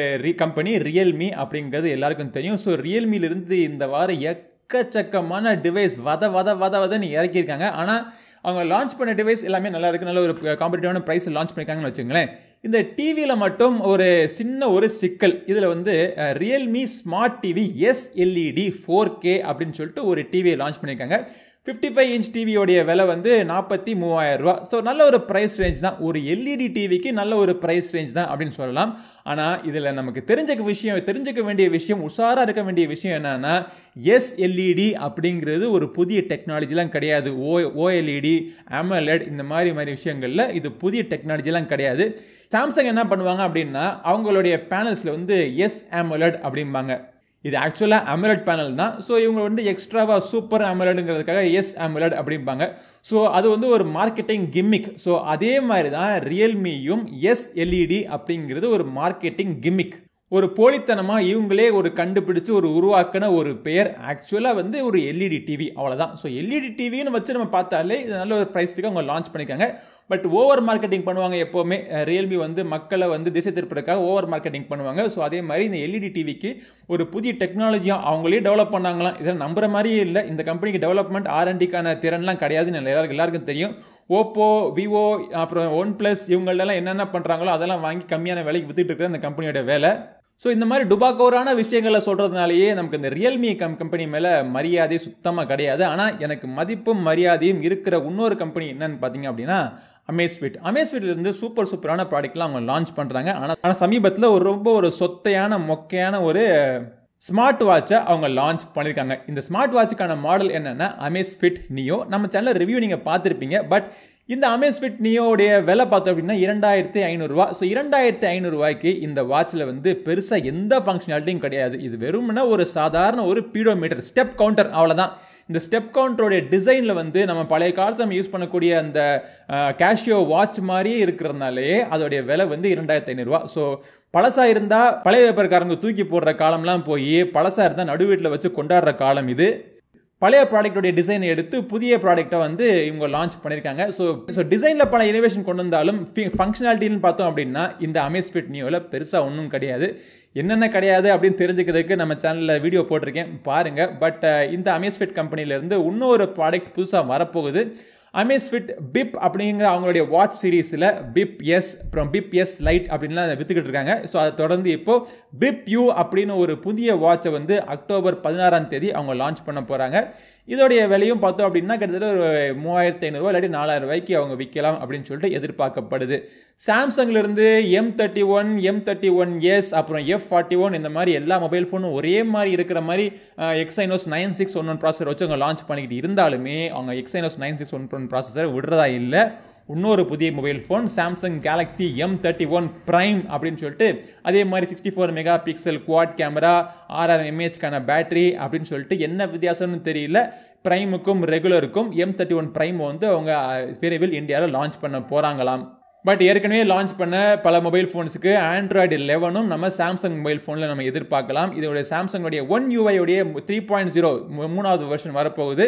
கம்பெனி Realme அப்படிங்கிறது எல்லாருக்கும் தெரியும். ஸோ Realme-லிருந்து இந்த வாரம் எக்கச்சக்கமான டிவைஸ் வதன்னு இறக்கியிருக்காங்க. ஆனால் அவங்க லான்ச் பண்ண டிவைஸ் எல்லாமே நல்லா இருக்குது. நல்ல ஒரு காம்படிட்டிவான ப்ரைஸில் லான்ச் பண்ணியிருக்காங்கன்னு வச்சுங்களேன். இந்த டிவியில் மட்டும் ஒரு சின்ன ஒரு சிக்கல். இதில் வந்து Realme Smart TV SLED 4K அப்படின்னு சொல்லிட்டு ஒரு டிவியை லான்ச் பண்ணியிருக்காங்க. 55 inch டிவியோடைய விலை வந்து 43,000 ரூபா. ஸோ நல்ல ஒரு ப்ரைஸ் ரேஞ்ச் தான். ஒரு எல்இடி டிவிக்கு நல்ல ஒரு ப்ரைஸ் ரேஞ்ச் தான் அப்படின்னு சொல்லலாம். ஆனால் இதில் நமக்கு தெரிஞ்சுக்க வேண்டிய விஷயம், உஷாராக இருக்க வேண்டிய விஷயம் என்னென்னா, எஸ்எல்இடி அப்படிங்கிறது ஒரு புதிய டெக்னாலஜிலாம் கிடையாது. OLED AMOLED இந்த மாதிரி விஷயங்களில் இது புதிய டெக்னாலஜிலாம் கிடையாது. சாம்சங் என்ன பண்ணுவாங்க அப்படின்னா அவங்களுடைய பேனல்ஸில் வந்து AMOLED அப்படிம்பாங்க. இது ஆக்சுவலாக AMOLED பேனல் தான். ஸோ இவங்க வந்து எக்ஸ்ட்ராவாக சூப்பர் AMOLEDங்கிறதுக்காக AMOLED அப்படிம்பாங்க. ஸோ அது வந்து ஒரு மார்க்கெட்டிங் கிம்மிக். ஸோ அதே மாதிரி தான் Realme-யும் SLED அப்படிங்கிறது ஒரு மார்க்கெட்டிங் கிம்மிக். ஒரு போலித்தனமாக இவங்களே ஒரு கண்டுபிடிச்சு ஒரு உருவாக்கின ஒரு பெயர். ஆக்சுவலாக வந்து ஒரு எல்இடி டிவி, அவ்வளோதான். ஸோ எல்இடி டிவின்னு வச்சு நம்ம பார்த்தாலே இது நல்ல ஒரு ப்ரைஸுக்கு அவங்க லான்ச் பண்ணியிருக்காங்க. பட் ஓவர் மார்க்கெட்டிங் பண்ணுவாங்க எப்போவுமே. Realme வந்து மக்களை வந்து திசை திருப்பதற்காக ஓவர் மார்க்கெட்டிங் பண்ணுவாங்க. ஸோ அதே மாதிரி இந்த எல்இடி டிவிக்கு ஒரு புதிய டெக்னாலஜியாக அவங்களே டெவலப் பண்ணாங்களாம். இதெல்லாம் நம்புகிற மாதிரியே இல்லை. இந்த கம்பெனிக்கு டெவலப்மெண்ட் R&Dக்கான திறன்லாம் கிடையாதுன்னு எல்லாருக்கும் தெரியும். ஓப்போ, விவோ, அப்புறம் ஒன் ப்ளஸ் இவங்களெல்லாம் என்னென்ன பண்ணுறாங்களோ அதெல்லாம் வாங்கி கம்மியான விலைக்கு வித்துட்டு இருக்கிற இந்த கம்பெனியோட வேலை. ஸோ இந்த மாதிரி டுபாக்கோரான விஷயங்களை சொல்கிறதுனாலேயே நமக்கு இந்த Realme கம்பெனி மேலே மரியாதை சுத்தமாக கிடையாது. ஆனால் எனக்கு மதிப்பும் மரியாதையும் இருக்கிற இன்னொரு கம்பெனி என்னன்னு பார்த்தீங்க அப்படின்னா Amazfitலேருந்து சூப்பரான ப்ராடக்ட்லாம் அவங்க லான்ச் பண்ணுறாங்க. ஆனால் சமீபத்தில் ஒரு ரொம்ப ஒரு சொத்தையான மொக்கையான ஒரு ஸ்மார்ட் வாட்சை அவங்க லான்ச் பண்ணியிருக்காங்க. இந்த ஸ்மார்ட் வாட்சுக்கான மாடல் என்னென்னா Amazfit Neo. நம்ம சேனலில் ரிவ்யூ நீங்கள் பார்த்துருப்பீங்க. பட் இந்த Amazfit Neo-உடைய விலை பார்த்தோம் அப்படின்னா 2500 ரூபா. ஸோ 2500 ரூபாய்க்கு இந்த வாட்சில் வந்து பெருசாக எந்த ஃபங்க்ஷனாலிட்டியும் கிடையாது. இது வெறும்னா ஒரு சாதாரண ஒரு பீடோமீட்டர், ஸ்டெப் கவுண்டர், அவ்வளோதான். இந்த ஸ்டெப் கவுண்டருடைய டிசைனில் வந்து நம்ம பழைய காலத்தில் நம்ம யூஸ் பண்ணக்கூடிய அந்த கேஷியோ வாட்ச் மாதிரியே இருக்கிறதுனாலே அதோடைய விலை வந்து 2500 ரூபா. ஸோ பழசாக இருந்தால் பழைய வியாபாரக்காரங்க தூக்கி போடுற காலம்லாம் போய் பழசாக இருந்தால் நடு வீட்டில் வச்சு கொண்டாடுற காலம் இது. பழைய ப்ராடக்டோடைய டிசைனை எடுத்து புதிய ப்ராடக்டை வந்து இவங்க லான்ச் பண்ணியிருக்காங்க. ஸோ டிசைனில் பல இனோவேஷன் கொண்டு வந்தாலும் ஃபங்க்ஷனாலிட்டின்னு பார்த்தோம் அப்படின்னா இந்த Amazfit Neo-வில் பெருசாக ஒன்றும் கிடையாது. என்னென்ன கிடையாது அப்படின்னு தெரிஞ்சுக்கிறதுக்கு நம்ம சேனலில் வீடியோ போட்டிருக்கேன், பாருங்கள். பட் இந்த Amazfit கம்பெனிலேருந்து இன்னொரு ப்ராடக்ட் புதுசாக வரப்போகுது. அமேஸ்ஃபிட் பிப் அப்படிங்கிற அவங்களுடைய வாட்ச் சீரீஸில் பிப் எஸ் அப்புறம் பிப் எஸ் லைட் அப்படின்லாம் வித்துக்கிட்டு இருக்காங்க. ஸோ அதை தொடர்ந்து இப்போது பிப் யூ அப்படின்னு ஒரு புதிய வாட்சை வந்து அக்டோபர் 16 அவங்க லான்ச் பண்ண போகிறாங்க. இதோடைய விலையும் பார்த்தோம் அப்படின்னா கிட்டத்தட்ட ஒரு 3500 இல்லாட்டி 4000 அவங்க விற்கலாம் அப்படின்னு சொல்லிட்டு எதிர்பார்க்கப்படுது. சாம்சங்லேருந்து M31, M31S அப்புறம் F41 இந்த மாதிரி எல்லா மொபைல் ஃபோனும் ஒரே மாதிரி இருக்கிற மாதிரி எக்ஸைனோஸ் 9611 ப்ராசஸர் வச்சு அவங்க லான்ச் பண்ணிக்கிட்டு இருந்தாலுமே அவங்க எக்ஸைனோஸ் 9611 ப்ராசஸர் விடுறதா இல்லை. இன்னொரு புதிய mobile phone Samsung Galaxy M31 Prime அப்படின்னு சொல்லிட்டு அதே மாதிரி 64 மெகா பிக்சல் குவாட் கேமரா 6000 mAhக்கான பேட்டரி அப்படின்னு சொல்லிட்டு என்ன வித்தியாசம்னு தெரியல. பிரைமுக்கும் ரெகுலருக்கும் M31 Prime வந்து அவங்க விரைவில் இந்தியாவில் லான்ச் பண்ண போகிறாங்களாம். பட் ஏற்கனவே லான்ச் பண்ண பல மொபைல் ஃபோன்ஸுக்கு ஆண்ட்ராய்டு 11 நம்ம சாம்சங் மொபைல் ஃபோனில் நம்ம எதிர்பார்க்கலாம். இதோடைய சாம்சங்கோடைய OneUI 3.0 மூணாவது வெர்ஷன் வரப்போகுது.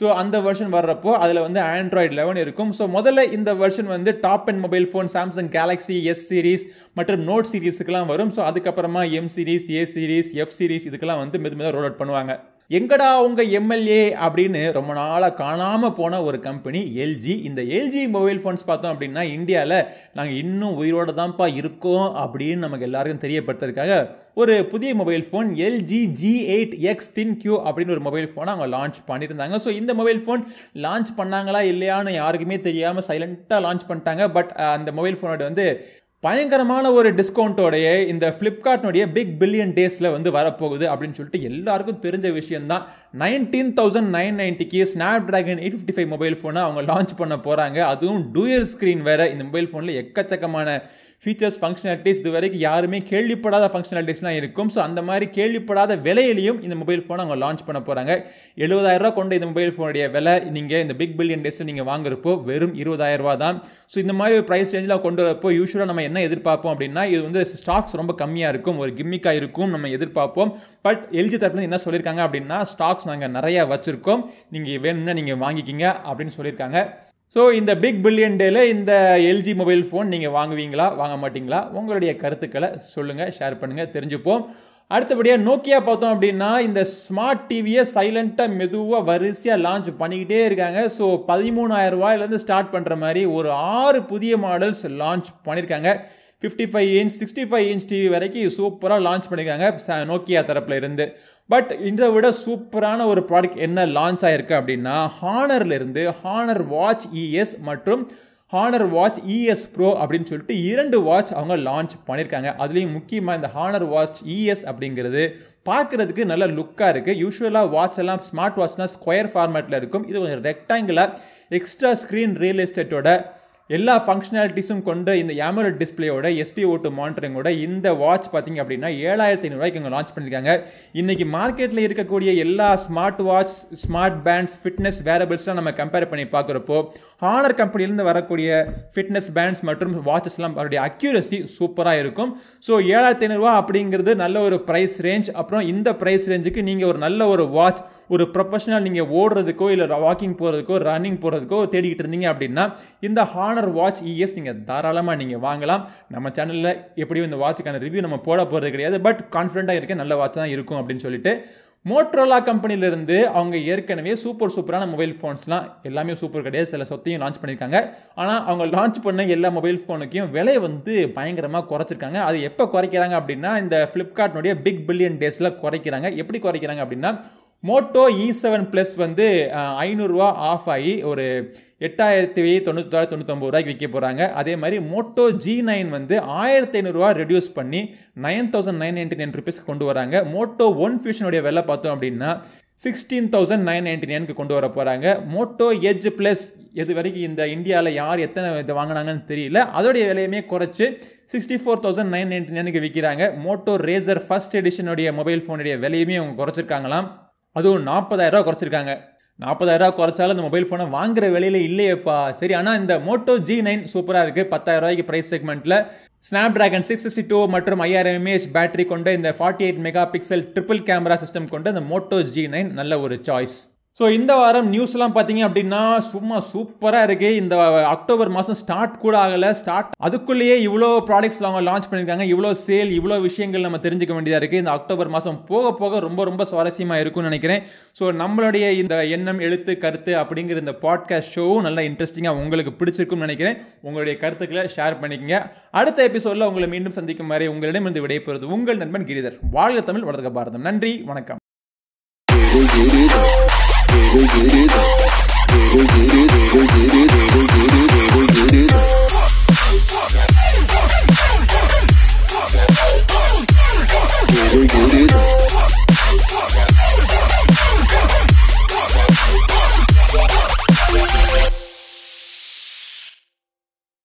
ஸோ அந்த வெர்ஷன் வர்றப்போ அதில் வந்து ஆண்ட்ராய்டு 11 இருக்கும். ஸோ முதல்ல இந்த வெர்ஷன் வந்து top end mobile phone Samsung Galaxy S series மற்றும் நோட் சீரிஸுக்கெல்லாம் வரும். ஸோ அதுக்கப்புறமா M series, A series, F series இதுக்கெல்லாம் வந்து மெது மெதுவாக ரோல் அவுட் பண்ணுவாங்க. எங்கடா உங்கள் எம்எல்ஏ அப்படின்னு ரொம்ப நாளாக காணாமல் போன ஒரு கம்பெனி எல்ஜி. இந்த எல்ஜி மொபைல் ஃபோன்ஸ் பார்த்தோம் அப்படின்னா இந்தியாவில் நாங்கள் இன்னும் உயிரோடு தான்ப்பா இருக்கோம் அப்படின்னு நமக்கு எல்லாருக்கும் தெரியப்படுத்துறதுக்காக ஒரு புதிய mobile phone LG G8X ThinQ அப்படின்னு ஒரு மொபைல் ஃபோனை அவங்க லான்ச் பண்ணியிருந்தாங்க. ஸோ இந்த மொபைல் ஃபோன் லான்ச் பண்ணாங்களா இல்லையான்னு யாருக்குமே தெரியாமல் சைலண்ட்டாக லான்ச் பண்ணிட்டாங்க. பட் அந்த மொபைல் ஃபோனோட வந்து பயங்கரமான ஒரு டிஸ்கவுண்ட்டோடைய இந்த ஃப்ளிப்கார்ட்னுடைய பிக் பில்லியன் டேஸில் வந்து வரப்போகுது அப்படின்னு சொல்லிட்டு எல்லாருக்கும் தெரிஞ்ச விஷயந்தான். 19,990க்கு Snapdragon 855 மொபைல் ஃபோனை அவங்க லான்ச் பண்ண போகிறாங்க. அதுவும் டூயல் ஸ்க்ரீன் வேறு. இந்த மொபைல் ஃபோனில் எக்கச்சக்கமான ஃபீச்சர்ஸ் ஃபங்க்ஷனாலிட்டிஸ் இது வரைக்கும் யாருமே கேள்விப்படாத ஃபங்க்ஷனாலிட்டிஸ்லாம் இருக்கும். ஸோ அந்த மாதிரி கேள்விப்படாத விலையிலையும் இந்த மொபைல் ஃபோனை அவங்க லான்ச் பண்ண போகிறாங்க. 70,000 ரூபா கொண்ட இந்த மொபைல் ஃபோனுடைய விலை நீங்கள் இந்த பிக் பில்லியன் டேஸில் நீங்கள் வாங்குறப்போ வெறும் 20,000 ரூபா தான். ஸோ இந்த மாதிரி ஒரு ப்ரைஸ் ரேஞ்சில் கொண்டு வரப்போ யூஸ்வலாக நம்ம என்ன எதிர்பார்ப்போம் அப்படின்னா இது வந்து ஸ்டாக்ஸ் ரொம்ப கம்மியாக இருக்கும், ஒரு கிம்மிக்காக இருக்கும் நம்ம எதிர்பார்ப்போம். பட் எல்ஜி தரப்புலேருந்து என்ன சொல்லியிருக்காங்க அப்படின்னா ஸ்டாக்ஸ் நாங்கள் நிறையா வச்சுருக்கோம், நீங்கள் வேணும்னா நீங்கள் வாங்கிக்கிங்க அப்படின்னு சொல்லியிருக்காங்க. ஸோ இந்த பிக் பில்லியன் டேயில் இந்த எல்ஜி மொபைல் ஃபோன் நீங்கள் வாங்குவீங்களா வாங்க மாட்டிங்களா? உங்களுடைய கருத்துக்களை சொல்லுங்கள், ஷேர் பண்ணுங்கள், தெரிஞ்சுப்போம். அடுத்தபடியாக நோக்கியா பார்த்தோம் அப்படின்னா இந்த ஸ்மார்ட் டிவியை சைலண்ட்டாக மெதுவாக வரிசையாக லான்ச் பண்ணிக்கிட்டே இருக்காங்க. ஸோ 13,000 ரூபாயிலேருந்து ஸ்டார்ட் பண்ணுற மாதிரி ஒரு 6 புதிய மாடல்ஸ் லான்ச் பண்ணியிருக்காங்க. 55 இன்ச், 65 இன்ச் டிவி வரைக்கும் சூப்பராக லான்ச் பண்ணியிருக்காங்க நோக்கியா தரப்பில் இருந்து. பட் இதை விட சூப்பரான ஒரு ப்ராடக்ட் என்ன லான்ச் ஆகிருக்கு அப்படின்னா ஹானர்லேருந்து ஹானர் வாட்ச் ES மற்றும் ஹானர் வாட்ச் ES ப்ரோ அப்படின்னு சொல்லிட்டு 2 வாட்ச் அவங்க லான்ச் பண்ணியிருக்காங்க. அதுலேயும் முக்கியமாக இந்த ஹானர் வாட்ச் ES அப்படிங்கிறது பார்க்குறதுக்கு நல்ல லுக்காக இருக்குது. யூஸ்வலாக வாட்ச் எல்லாம் ஸ்மார்ட் வாட்ச்லாம் ஸ்கொயர் ஃபார்மேட்டில் இருக்கும். இது கொஞ்சம் ரெக்டாங்குலாக எக்ஸ்ட்ரா ஸ்க்ரீன் ரியல் எஸ்டேட்டோட எல்லா ஃபங்க்ஷனாலிட்டிஸும் கொண்ட இந்த AMOLED டிஸ்பிளேயோட SPO2 மானிட்டரிங்கோட இந்த வாட்ச் பார்த்திங்க அப்படின்னா 7,500 ரூபாய்க்கு இங்கே லான்ச் பண்ணியிருக்காங்க. இன்றைக்கி மார்க்கெட்டில் இருக்கக்கூடிய எல்லா smart watch, smart bands, fitness வேரபிள்ஸ்லாம் நம்ம கம்பேர் பண்ணி பார்க்குறப்போ ஹானர் கம்பெனிலேருந்து வரக்கூடிய ஃபிட்னஸ் பேண்ட்ஸ் மற்றும் வாட்சஸ்லாம் அவருடைய அக்யூரசி சூப்பராக இருக்கும். ஸோ 7,500 ரூபா அப்படிங்கிறது நல்ல ஒரு ப்ரைஸ் ரேஞ்ச். அப்புறம் இந்த ப்ரைஸ் ரேஞ்சுக்கு நீங்கள் ஒரு நல்ல ஒரு வாட்ச், ஒரு ப்ரொஃபஷனல் நீங்கள் ஓடுறதுக்கோ இல்லை வாக்கிங் போகிறதுக்கோ ரன்னிங் போகிறதுக்கோ தேடிக்கிட்டு இருந்தீங்க அப்படின்னா இந்த ஹானர் வாட்ச் ES நீங்கள் தாராளமாக நீங்கள் வாங்கலாம். நம்ம சேனலில் எப்படியும் இந்த வாட்சுக்கான ரிவ்யூ நம்ம போட போகிறது கிடையாது. பட் கான்ஃபிடென்ட்டாக இருக்க நல்ல வாட்ச் தான் இருக்கும் அப்படின்னு சொல்லிட்டு மோட்டோரோலா கம்பெனிலேருந்து அவங்க ஏற்கனவே சூப்பரான மொபைல் ஃபோன்ஸ்லாம் எல்லாமே சூப்பர் கிடையாது, சில சொத்தையும் லான்ச் பண்ணியிருக்காங்க. ஆனால் அவங்க லான்ச் பண்ண எல்லா மொபைல் ஃபோனுக்கும் விலை வந்து பயங்கரமாக குறைச்சிருக்காங்க. அது எப்போ குறைக்கிறாங்க அப்படின்னா இந்த ஃப்ளிப்கார்ட்னுடைய பிக் பில்லியன் டேஸில் குறைக்கிறாங்க. எப்படி குறைக்கிறாங்க அப்படின்னா மோட்டோ E7 ப்ளஸ் வந்து 500 ரூபா ஆஃப் ஆகி ஒரு 8,999 ரூபாய்க்கு விற்க போகிறாங்க. அதே மாதிரி மோட்டோ G9 வந்து 1,500 ரூபா ரெடியூஸ் பண்ணி 9,999 ருபீஸ்க்கு கொண்டு வராங்க. மோட்டோ ஒன் ஃபியூஷனுடைய விலை பார்த்தோம் அப்படின்னா 16,999க்கு கொண்டு வர போகிறாங்க. மோட்டோ எட்ஜ் ப்ளஸ் எது வரைக்கும் இந்த இந்தியாவில் யார் எத்தனை இதை வாங்கினாங்கன்னு தெரியல, அதோடைய விலையுமே குறைச்சி 64,999க்கு விற்கிறாங்க. மோட்டோ ரேசர் ஃபர்ஸ்ட் எடிஷனுடைய மொபைல் ஃபோனுடைய விலையுமே அவங்க குறைச்சிருக்காங்களாம். அதுவும் 40,000 ரூபா குறைச்சிருக்காங்க. 40,000 ரூபா குறைச்சாலும் இந்த மொபைல் ஃபோனை வாங்குற விலையில் இல்லையப்பா. சரி, ஆனால் இந்த மோட்டோ G9 சூப்பராக இருக்குது. 10,000 ரூபாய்க்கு ப்ரைஸ் செக்மெண்ட்டில் ஸ்னாப்ட்ராகன் 662 மற்றும் 5000 mAh பேட்டரி கொண்ட இந்த 48 mega pixel triple camera system கொண்ட இந்த மோட்டோ G9 நல்ல ஒரு சாய்ஸ். ஸோ இந்த வாரம் நியூஸ்லாம் பார்த்தீங்க அப்படின்னா சும்மா சூப்பராக இருக்குது. இந்த அக்டோபர் மாதம் ஸ்டார்ட் கூட ஆகலை, அதுக்குள்ளேயே இவ்வளோ ப்ராடக்ட்ஸ் அவங்க லான்ச் பண்ணியிருக்காங்க, இவ்வளோ சேல், இவ்வளோ விஷயங்கள் நம்ம தெரிஞ்சுக்க வேண்டியதாக இருக்குது. இந்த அக்டோபர் மாதம் போக போக ரொம்ப ரொம்ப சுவாரஸ்யமாக இருக்கும்னு நினைக்கிறேன். ஸோ நம்மளுடைய இந்த எண்ணம் எழுத்து கருத்து அப்படிங்கிற இந்த பாட்காஸ்ட் ஷோவும் நல்லா இன்ட்ரெஸ்டிங்காக உங்களுக்கு பிடிச்சிருக்கும்னு நினைக்கிறேன். உங்களுடைய கருத்துக்களை ஷேர் பண்ணிக்கங்க. அடுத்த எபிசோடில் உங்களை மீண்டும் சந்திக்கும் வரை உங்களிடமிருந்து விடைபெறுவது உங்கள் நண்பன் கிரிதர். வாழ்க தமிழ், வளர்க பாரதம். நன்றி, வணக்கம். We'll get it up. We'll get it up. We'll get it up. We'll get it up. We'll get it up. We'll get it up.